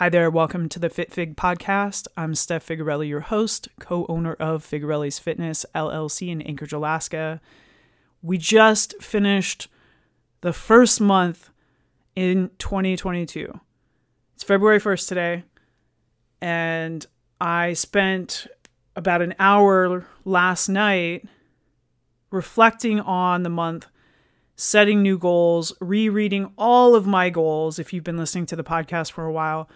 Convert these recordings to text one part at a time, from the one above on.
Hi there, welcome to the Fit Fig podcast. I'm Steph Figarelli, your host, co-owner of Figarelli's Fitness LLC in Anchorage, Alaska. We just finished the first month in 2022. It's February 1st today, and I spent about an hour last night reflecting on the month, setting new goals, rereading all of my goals. If you've been listening to the podcast for a while,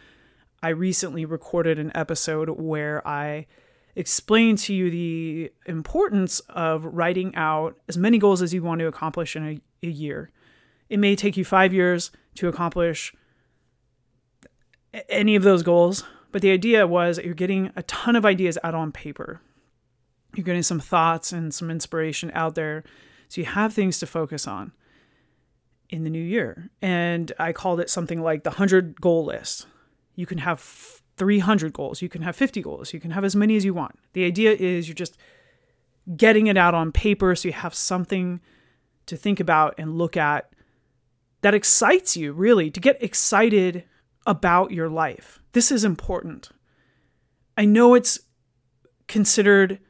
I recently recorded an episode where I explained to you the importance of writing out as many goals as you want to accomplish in a year. It may take you 5 years to accomplish any of those goals, but the idea was that you're getting a ton of ideas out on paper. You're getting some thoughts and some inspiration out there, so you have things to focus on in the new year. And I called it something like the 100 goal list. You can have 300 goals. You can have 50 goals. You can have as many as you want. The idea is you're just getting it out on paper so you have something to think about and look at that excites you, really, to get excited about your life. This is important. I know it's considered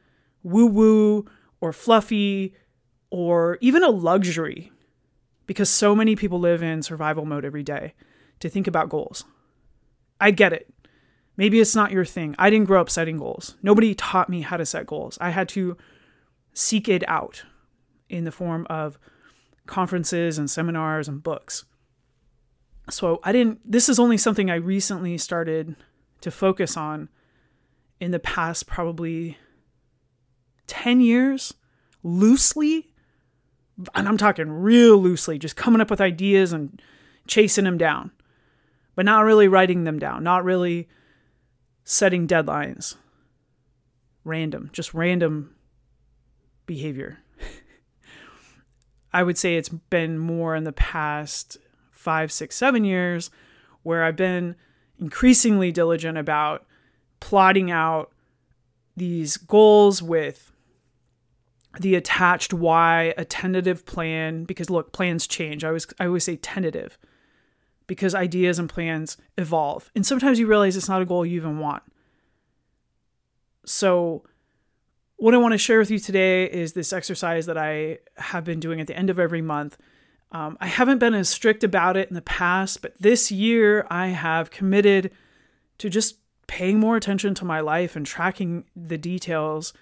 woo-woo or fluffy or even a luxury because so many people live in survival mode every day to think about goals. I get it. Maybe it's not your thing. I didn't grow up setting goals. Nobody taught me how to set goals. I had to seek it out in the form of conferences and seminars and books. So this is only something I recently started to focus on in the past probably 10 years, loosely. And I'm talking real loosely, just coming up with ideas and chasing them down, but not really writing them down, not really setting deadlines. Just random behavior. I would say it's been more in the past 5, 6, 7 years where I've been increasingly diligent about plotting out these goals with the attached why, a tentative plan, because look, plans change. I always say tentative, because ideas and plans evolve. And sometimes you realize it's not a goal you even want. So what I want to share with you today is this exercise that I have been doing at the end of every month. I haven't been as strict about it in the past, but this year I have committed to just paying more attention to my life and tracking the details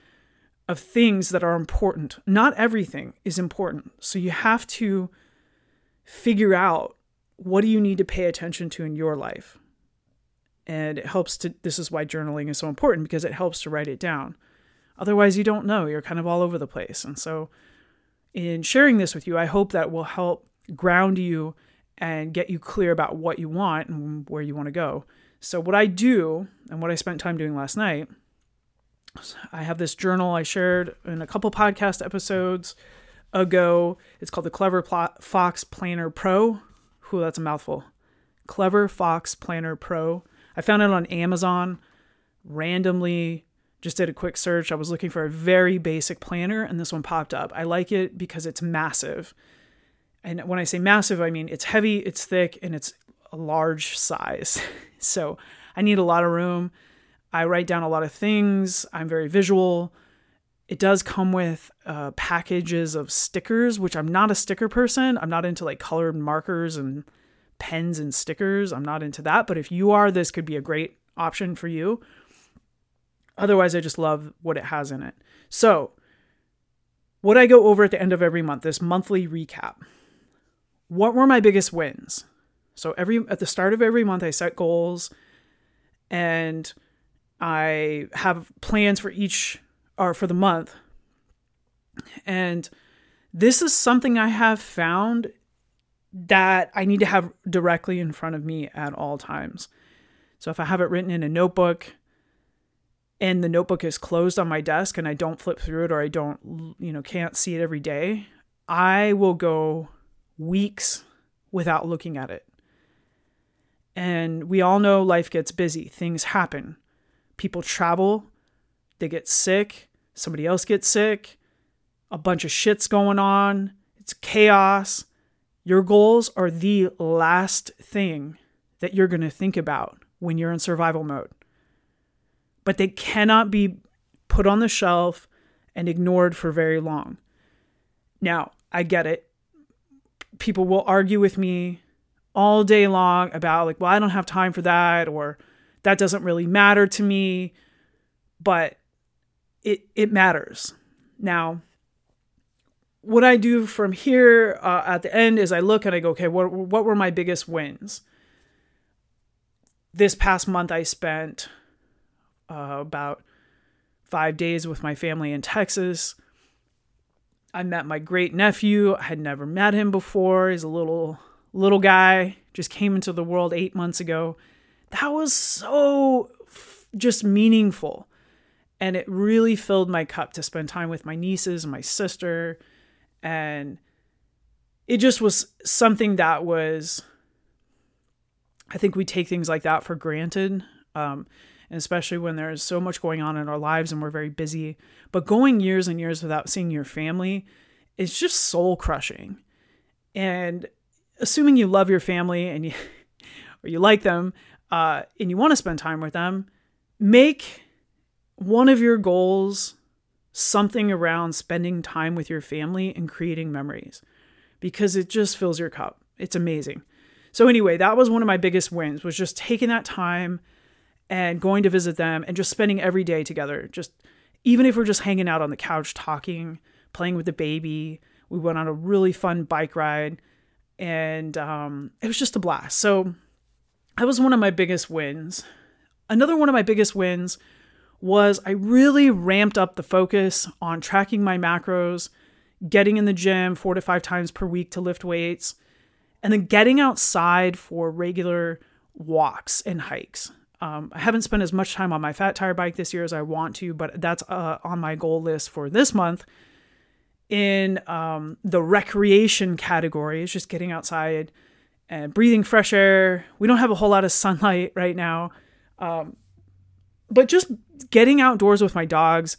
of things that are important. Not everything is important. So you have to figure out, what do you need to pay attention to in your life? And it helps to, this is why journaling is so important, because it helps to write it down. Otherwise, you don't know. You're kind of all over the place. And so in sharing this with you, I hope that will help ground you and get you clear about what you want and where you want to go. So what I do and what I spent time doing last night, I have this journal I shared in a couple podcast episodes ago. It's called the Clever Fox Planner Pro. Ooh, that's a mouthful. Clever Fox Planner Pro. I found it on Amazon randomly, just did a quick search. I was looking for a very basic planner and this one popped up. I like it because it's massive. And when I say massive, I mean it's heavy, it's thick, and it's a large size. So I need a lot of room. I write down a lot of things. I'm very visual. It does come with packages of stickers, which I'm not a sticker person. I'm not into like colored markers and pens and stickers. I'm not into that. But if you are, this could be a great option for you. Otherwise, I just love what it has in it. So what I go over at the end of every month, this monthly recap. What were my biggest wins? So at the start of every month, I set goals and I have plans for each or for the month. And this is something I have found that I need to have directly in front of me at all times. So if I have it written in a notebook and the notebook is closed on my desk and I don't flip through it, or I don't, can't see it every day, I will go weeks without looking at it. And we all know life gets busy. Things happen. People travel. They get sick. Somebody else gets sick. A bunch of shit's going on. It's chaos. Your goals are the last thing that you're going to think about when you're in survival mode. But they cannot be put on the shelf and ignored for very long. Now, I get it. People will argue with me all day long about like, well, I don't have time for that, or that doesn't really matter to me, but it matters. Now, what I do from here at the end is I look and I go, okay, what were my biggest wins? This past month, I spent about 5 days with my family in Texas. I met my great nephew. I had never met him before. He's a little guy, just came into the world 8 months ago. That was so just meaningful. And it really filled my cup to spend time with my nieces and my sister. And it just was something that was, I think we take things like that for granted. And especially when there's so much going on in our lives and we're very busy. But going years and years without seeing your family is just soul crushing. And assuming you love your family and you like them and you want to spend time with them, make one of your goals something around spending time with your family and creating memories, because it just fills your cup. It's amazing. So anyway, that was one of my biggest wins, was just taking that time and going to visit them and just spending every day together. Just even if we're just hanging out on the couch, talking, playing with the baby. We went on a really fun bike ride and it was just a blast. So that was one of my biggest wins. Another one of my biggest wins was I really ramped up the focus on tracking my macros, getting in the gym 4 to 5 times per week to lift weights, and then getting outside for regular walks and hikes. I haven't spent as much time on my fat tire bike this year as I want to, but that's on my goal list for this month. In the recreation category, it's just getting outside and breathing fresh air. We don't have a whole lot of sunlight right now, but just getting outdoors with my dogs,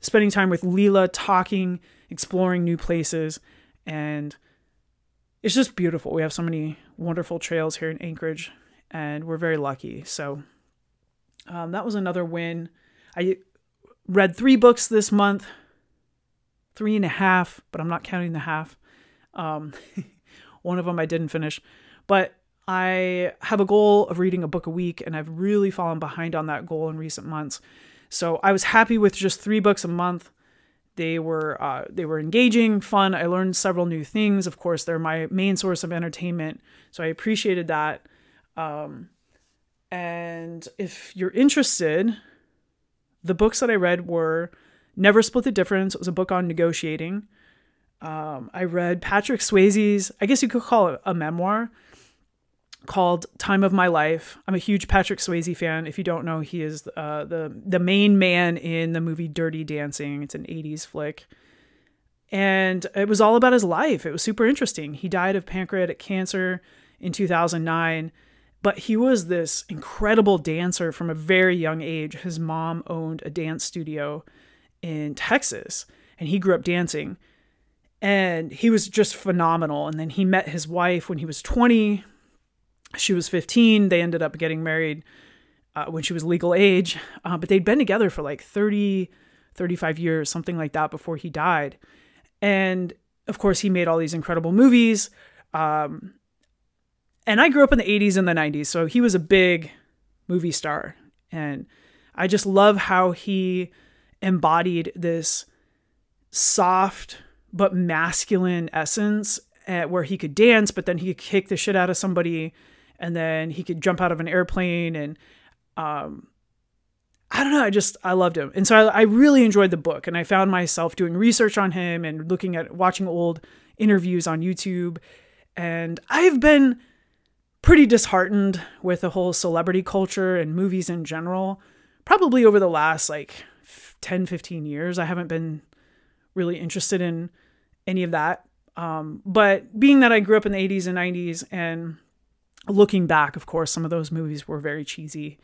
spending time with Leela, talking, exploring new places. And it's just beautiful. We have so many wonderful trails here in Anchorage and we're very lucky. So that was another win. I read 3 books this month, 3.5, but I'm not counting the half. One of them I didn't finish, but I have a goal of reading a book a week and I've really fallen behind on that goal in recent months. So I was happy with just 3 books a month. They were engaging, fun. I learned several new things. Of course, they're my main source of entertainment. So I appreciated that. And if you're interested, the books that I read were Never Split the Difference. It was a book on negotiating. I read Patrick Swayze's, I guess you could call it a memoir, called Time of My Life. I'm a huge Patrick Swayze fan. If you don't know, he is the main man in the movie Dirty Dancing. It's an 80s flick. And it was all about his life. It was super interesting. He died of pancreatic cancer in 2009. But he was this incredible dancer from a very young age. His mom owned a dance studio in Texas, and he grew up dancing. And he was just phenomenal. And then he met his wife when he was 20. She was 15. They ended up getting married when she was legal age. But they'd been together for like 30, 35 years, something like that, before he died. And, of course, he made all these incredible movies. And I grew up in the 80s and the 90s, so he was a big movie star. And I just love how he embodied this soft but masculine essence where he could dance, but then he could kick the shit out of somebody, and then he could jump out of an airplane. And I don't know, I loved him. And so I really enjoyed the book, and I found myself doing research on him and watching old interviews on YouTube. And I've been pretty disheartened with the whole celebrity culture and movies in general. Probably over the last 10, 15 years, I haven't been really interested in any of that. But being that I grew up in the 80s and 90s, and looking back, of course, some of those movies were very cheesy.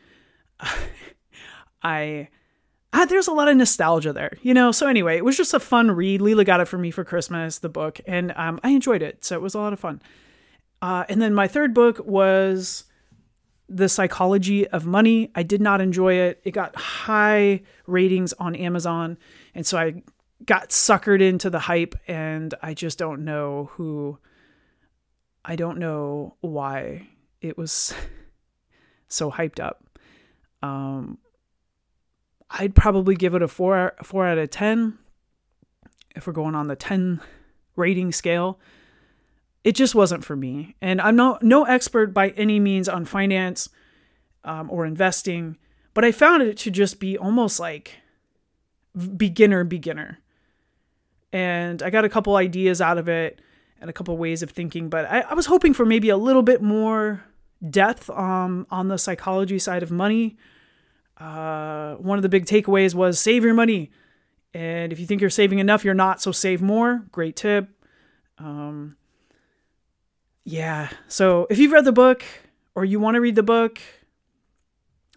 There's a lot of nostalgia there, So anyway, it was just a fun read. Leela got it for me for Christmas, the book, and I enjoyed it. So it was a lot of fun. And then my third book was The Psychology of Money. I did not enjoy it. It got high ratings on Amazon. And so I got suckered into the hype, and I just don't know who, I don't know why it was so hyped up. I'd probably give it a four out of 10. If we're going on the 10 rating scale, it just wasn't for me. And I'm no expert by any means on finance or investing, but I found it to just be almost like beginner. And I got a couple ideas out of it and a couple ways of thinking, but I was hoping for maybe a little bit more depth on the psychology side of money. One of the big takeaways was save your money. And if you think you're saving enough, you're not. So save more. Great tip. Yeah. So if you've read the book or you want to read the book,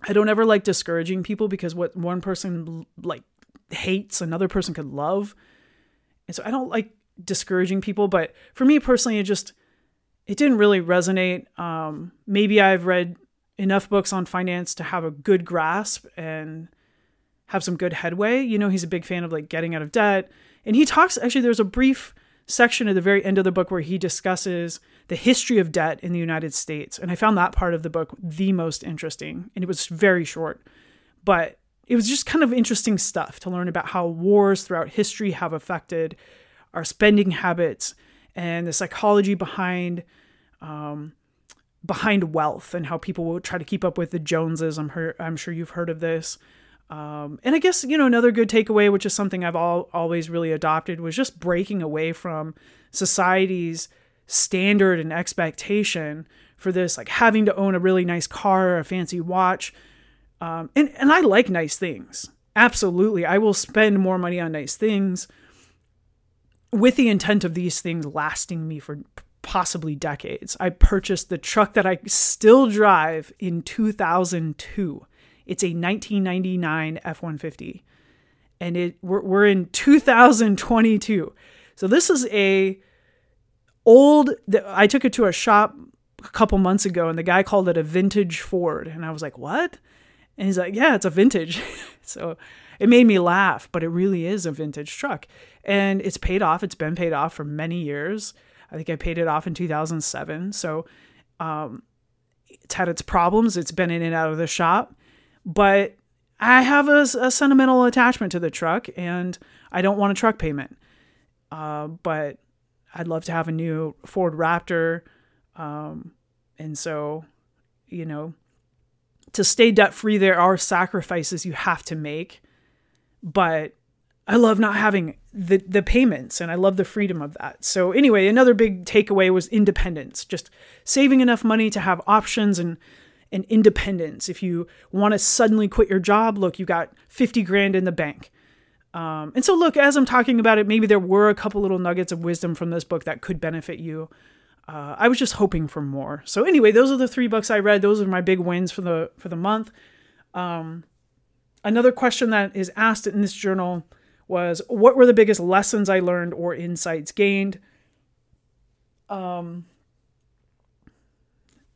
I don't ever like discouraging people, because what one person like hates, another person could love. And so I don't like discouraging people, but for me personally, it didn't really resonate. Maybe I've read enough books on finance to have a good grasp and have some good headway. You know, he's a big fan of like getting out of debt. And he talks, actually, there's a brief section at the very end of the book where he discusses the history of debt in the United States. And I found that part of the book the most interesting. And it was very short, but it was just kind of interesting stuff to learn about how wars throughout history have affected our spending habits and the psychology behind wealth, and how people will try to keep up with the Joneses. I'm sure you've heard of this. And I guess, you know, another good takeaway, which is something I've always really adopted, was just breaking away from society's standard and expectation for this, like having to own a really nice car or a fancy watch. And I like nice things. Absolutely. I will spend more money on nice things with the intent of these things lasting me for possibly decades. I purchased the truck that I still drive in 2002. It's a 1999 F-150, and we're in 2022. So this is I took it to a shop a couple months ago, and the guy called it a vintage Ford. And I was like, what? And he's like, yeah, it's a vintage. So it made me laugh, but it really is a vintage truck. And it's paid off. It's been paid off for many years. I think I paid it off in 2007. So it's had its problems. It's been in and out of the shop. But I have a sentimental attachment to the truck, and I don't want a truck payment. But I'd love to have a new Ford Raptor. And so, you know, to stay debt-free, there are sacrifices you have to make. But I love not having the payments, and I love the freedom of that. So anyway, another big takeaway was independence. Just saving enough money to have options and independence. If you want to suddenly quit your job, look, you got 50 grand in the bank. And so look, as I'm talking about it, maybe there were a couple little nuggets of wisdom from this book that could benefit you. I was just hoping for more. So anyway, those are the 3 books I read. Those are my big wins for the month. Another question that is asked in this journal was, what were the biggest lessons I learned or insights gained?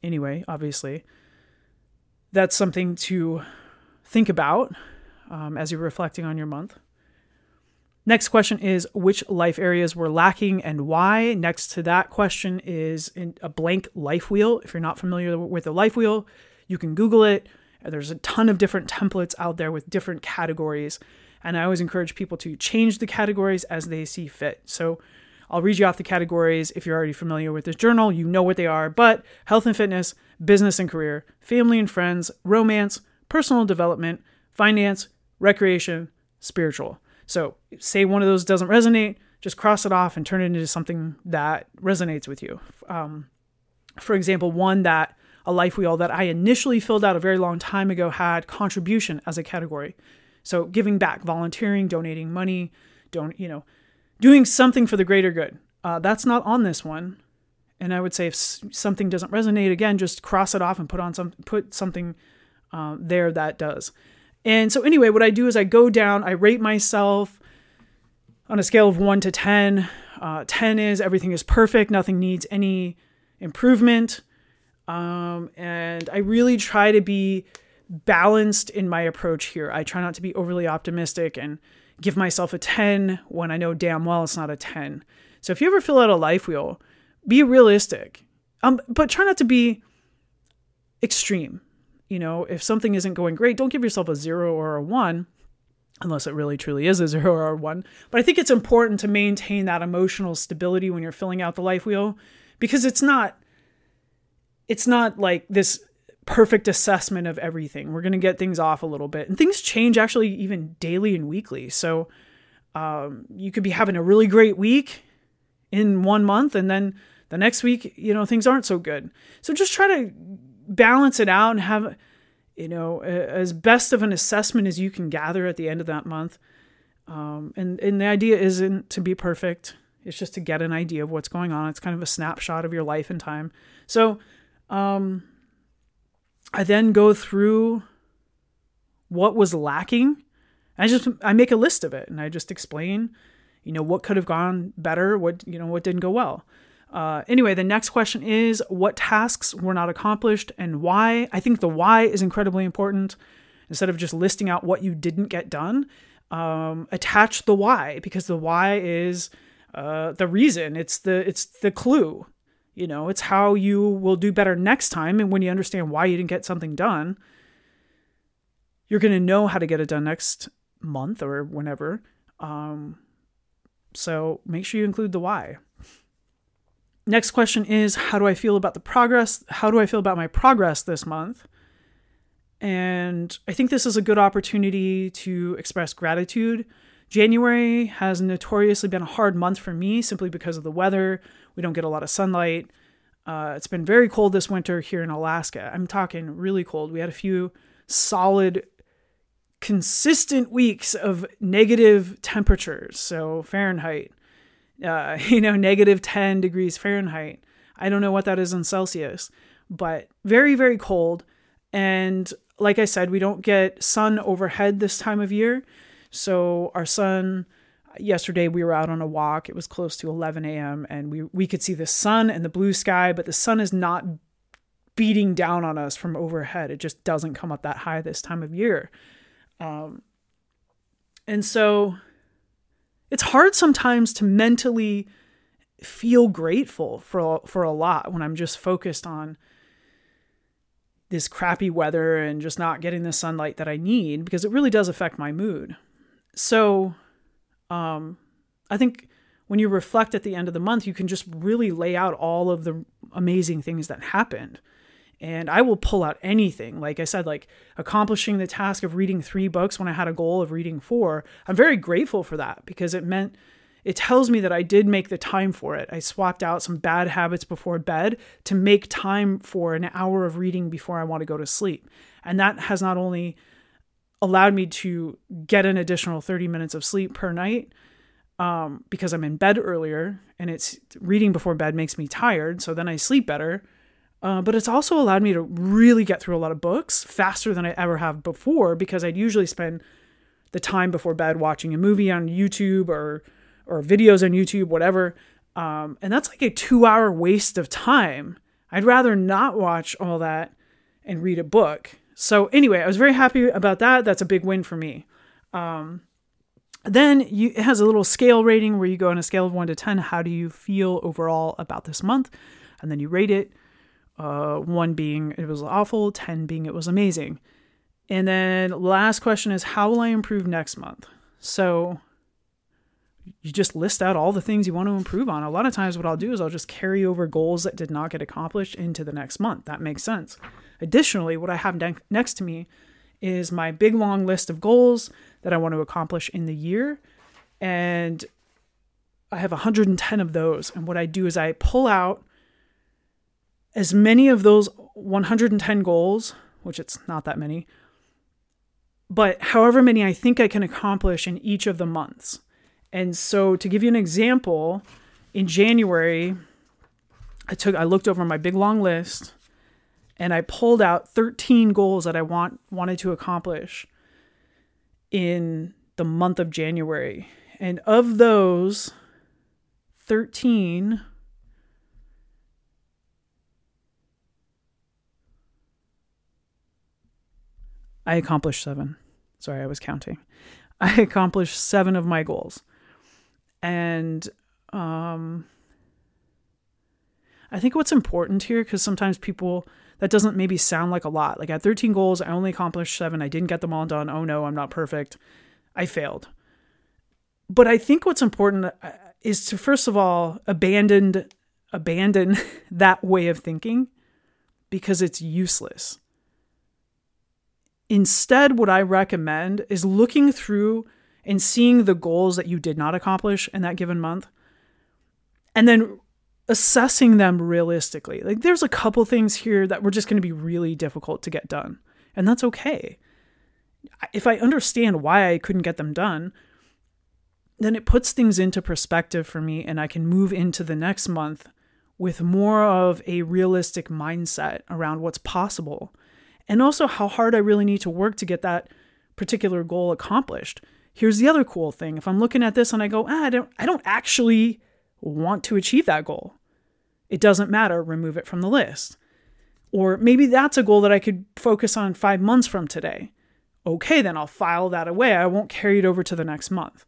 Anyway, obviously, that's something to think about as you're reflecting on your month. Next question is, which life areas were lacking and why? Next to that question is a blank life wheel. If you're not familiar with the life wheel, you can Google it. There's a ton of different templates out there with different categories. And I always encourage people to change the categories as they see fit. So I'll read you off the categories. If you're already familiar with this journal, you know what they are, but health and fitness, business and career, family and friends, romance, personal development, finance, recreation, spiritual. So say one of those doesn't resonate, just cross it off and turn it into something that resonates with you. For example, a life wheel that I initially filled out a very long time ago had contribution as a category. So giving back, volunteering, donating money, doing something for the greater good. That's not on this one. And I would say if something doesn't resonate, again, just cross it off and put something there that does. And so anyway, what I do is I go down, I rate myself on a scale of 1 to 10. 10 is everything is perfect. Nothing needs any improvement. And I really try to be balanced in my approach here. I try not to be overly optimistic and give myself a 10 when I know damn well it's not a 10. So if you ever fill out a life wheel, be realistic, but try not to be extreme. You know, if something isn't going great, don't give yourself a 0 or a 1, unless it really truly is a 0 or a 1. But I think it's important to maintain that emotional stability when you're filling out the life wheel, because it's not like this perfect assessment of everything. We're going to get things off a little bit, and things change actually even daily and weekly. So you could be having a really great week in 1 month, and then the next week, you know, things aren't so good. So just try to balance it out and have, you know, as best of an assessment as you can gather at the end of that month. And the idea isn't to be perfect. It's just to get an idea of what's going on. It's kind of a snapshot of your life and time. So, I then go through what was lacking. I make a list of it, and I just explain, you know, what could have gone better, what didn't go well. Anyway, the next question is what tasks were not accomplished and why. I think the why is incredibly important. Instead of just listing out what you didn't get done, attach the why, because the why is the reason. It's the clue. You know, it's how you will do better next time. And when you understand why you didn't get something done, you're going to know how to get it done next month or whenever. So make sure you include the why. Next question is, how do I feel about the progress? How do I feel about my progress this month? And I think this is a good opportunity to express gratitude. January has notoriously been a hard month for me simply because of the weather. We don't get a lot of sunlight. It's been very cold this winter here in Alaska. I'm talking really cold. We had a few solid, consistent weeks of negative temperatures. So Fahrenheit, negative 10 degrees Fahrenheit. I don't know what that is in Celsius, but very, very cold. And like I said, we don't get sun overhead this time of year. So our sun, yesterday we were out on a walk. It was close to 11 a.m. and we could see the sun and the blue sky, but the sun is not beating down on us from overhead. It just doesn't come up that high this time of year. And so it's hard sometimes to mentally feel grateful for a lot when I'm just focused on this crappy weather and just not getting the sunlight that I need, because it really does affect my mood. So I think when you reflect at the end of the month, you can just really lay out all of the amazing things that happened. And I will pull out anything. Like I said, like accomplishing the task of reading 3 books when I had a goal of reading 4. I'm very grateful for that, because it tells me that I did make the time for it. I swapped out some bad habits before bed to make time for an hour of reading before I want to go to sleep. And that has not only allowed me to get an additional 30 minutes of sleep per night, because I'm in bed earlier, and it's reading before bed makes me tired. So then I sleep better. But it's also allowed me to really get through a lot of books faster than I ever have before, because I'd usually spend the time before bed watching a movie on YouTube or videos on YouTube, whatever. And that's like a 2-hour waste of time. I'd rather not watch all that and read a book. So anyway, I was very happy about that. That's a big win for me. Then it has a little scale rating where you go on a scale of 1 to 10. How do you feel overall about this month? And then you rate it. 1 being it was awful, 10 being it was amazing. And then last question is, how will I improve next month? So you just list out all the things you want to improve on. A lot of times what I'll do is I'll just carry over goals that did not get accomplished into the next month. That makes sense. Additionally, what I have next to me is my big long list of goals that I want to accomplish in the year. And I have 110 of those. And what I do is I pull out as many of those 110 goals, which it's not that many, but however many I think I can accomplish in each of the months. And so to give you an example, in January, I looked over my big long list and I pulled out 13 goals that I wanted to accomplish in the month of January. And of those 13, I accomplished seven. Sorry, I was counting. I accomplished seven of my goals. And I think what's important here, because sometimes people, that doesn't maybe sound like a lot. Like at 13 goals, I only accomplished seven. I didn't get them all done. Oh no, I'm not perfect. I failed. But I think what's important is to, first of all, abandon that way of thinking, because it's useless. Instead, what I recommend is looking through and seeing the goals that you did not accomplish in that given month, and then assessing them realistically. Like, there's a couple things here that were just going to be really difficult to get done, and that's okay. If I understand why I couldn't get them done, then it puts things into perspective for me, and I can move into the next month with more of a realistic mindset around what's possible, and also how hard I really need to work to get that particular goal accomplished. Here's the other cool thing. If I'm looking at this and I go, I don't actually want to achieve that goal, it doesn't matter. Remove it from the list. Or maybe that's a goal that I could focus on 5 months from today. Okay, then I'll file that away. I won't carry it over to the next month.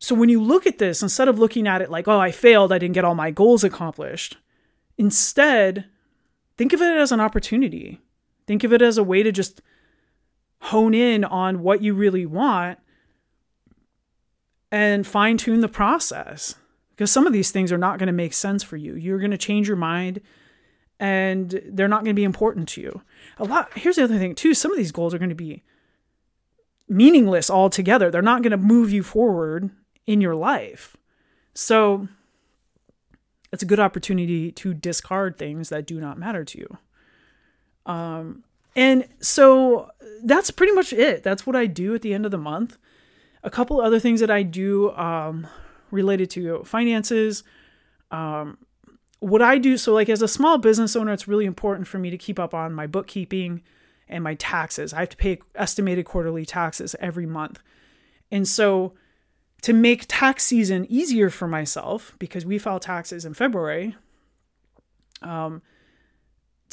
So when you look at this, instead of looking at it like, oh, I failed, I didn't get all my goals accomplished, instead, think of it as an opportunity. Think of it as a way to just hone in on what you really want and fine-tune the process. Because some of these things are not going to make sense for you. You're going to change your mind and they're not going to be important to you. Here's the other thing too, some of these goals are going to be meaningless altogether. They're not going to move you forward in your life. So it's a good opportunity to discard things that do not matter to you. And so that's pretty much it. That's what I do at the end of the month. A couple other things that I do related to finances. What I do, so like as a small business owner, it's really important for me to keep up on my bookkeeping and my taxes. I have to pay estimated quarterly taxes every month. And so to make tax season easier for myself, because we file taxes in February, to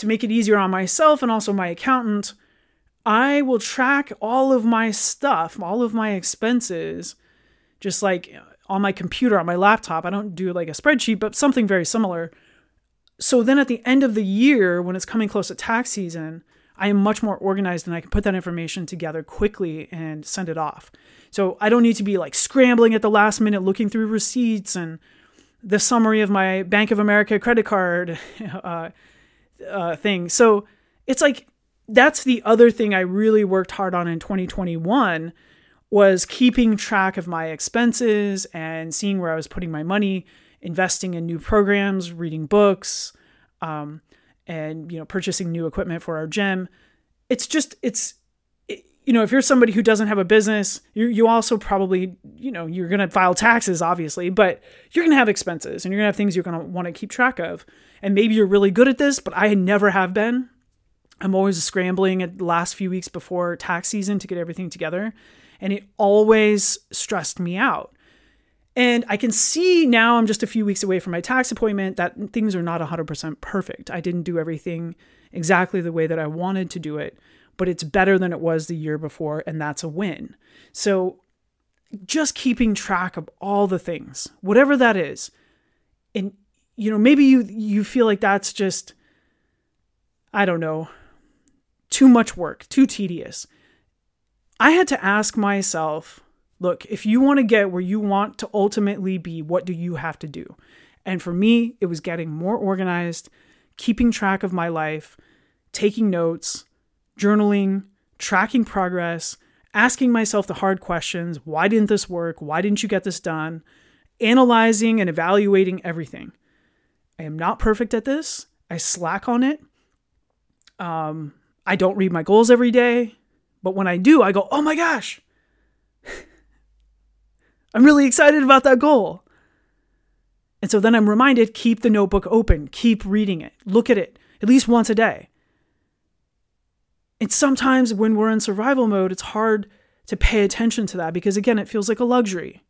make it easier on myself and also my accountant, I will track all of my stuff, all of my expenses, just like on my computer, on my laptop. I don't do like a spreadsheet, but something very similar. So then at the end of the year, when it's coming close to tax season, I am much more organized and I can put that information together quickly and send it off. So I don't need to be like scrambling at the last minute, looking through receipts and the summary of my Bank of America credit card thing. So it's like, that's the other thing I really worked hard on in 2021, was keeping track of my expenses and seeing where I was putting my money, investing in new programs, reading books, and, purchasing new equipment for our gym. If you're somebody who doesn't have a business, you also probably, you're going to file taxes, obviously, but you're going to have expenses and you're going to have things you're going to want to keep track of. And maybe you're really good at this, but I never have been. I'm always scrambling at the last few weeks before tax season to get everything together. And it always stressed me out. And I can see now, I'm just a few weeks away from my tax appointment, that things are not 100% perfect. I didn't do everything exactly the way that I wanted to do it, but it's better than it was the year before, and that's a win. So just keeping track of all the things, whatever that is. And, maybe you feel like that's just, I don't know, too much work, too tedious. I had to ask myself, look, if you want to get where you want to ultimately be, what do you have to do? And for me, it was getting more organized, keeping track of my life, taking notes, journaling, tracking progress, asking myself the hard questions. Why didn't this work? Why didn't you get this done? Analyzing and evaluating everything. I am not perfect at this. I slack on it. I don't read my goals every day, but when I do, I go, oh my gosh, I'm really excited about that goal. And so then I'm reminded, keep the notebook open, keep reading it, look at it at least once a day. And sometimes when we're in survival mode, it's hard to pay attention to that because, again, it feels like a luxury.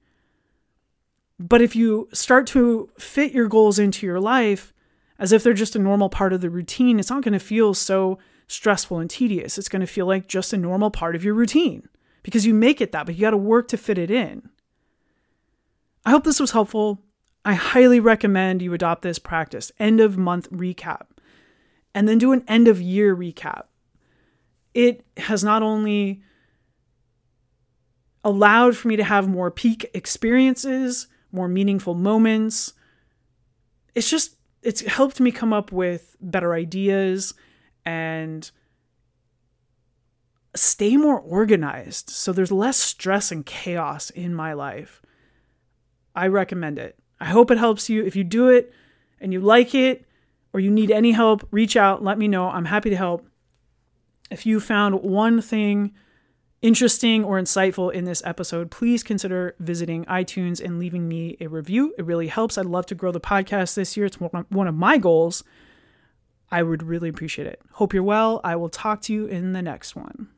But if you start to fit your goals into your life as if they're just a normal part of the routine, it's not going to feel so stressful and tedious. It's going to feel like just a normal part of your routine because you make it that, but you got to work to fit it in. I hope this was helpful. I highly recommend you adopt this practice. End of month recap, and then do an end of year recap. It has not only allowed for me to have more peak experiences, more meaningful moments. It's helped me come up with better ideas and stay more organized. So there's less stress and chaos in my life. I recommend it. I hope it helps you. If you do it and you like it or you need any help, reach out, let me know. I'm happy to help. If you found one thing interesting or insightful in this episode, please consider visiting iTunes and leaving me a review. It really helps. I'd love to grow the podcast this year. It's one of my goals. I would really appreciate it. Hope you're well. I will talk to you in the next one.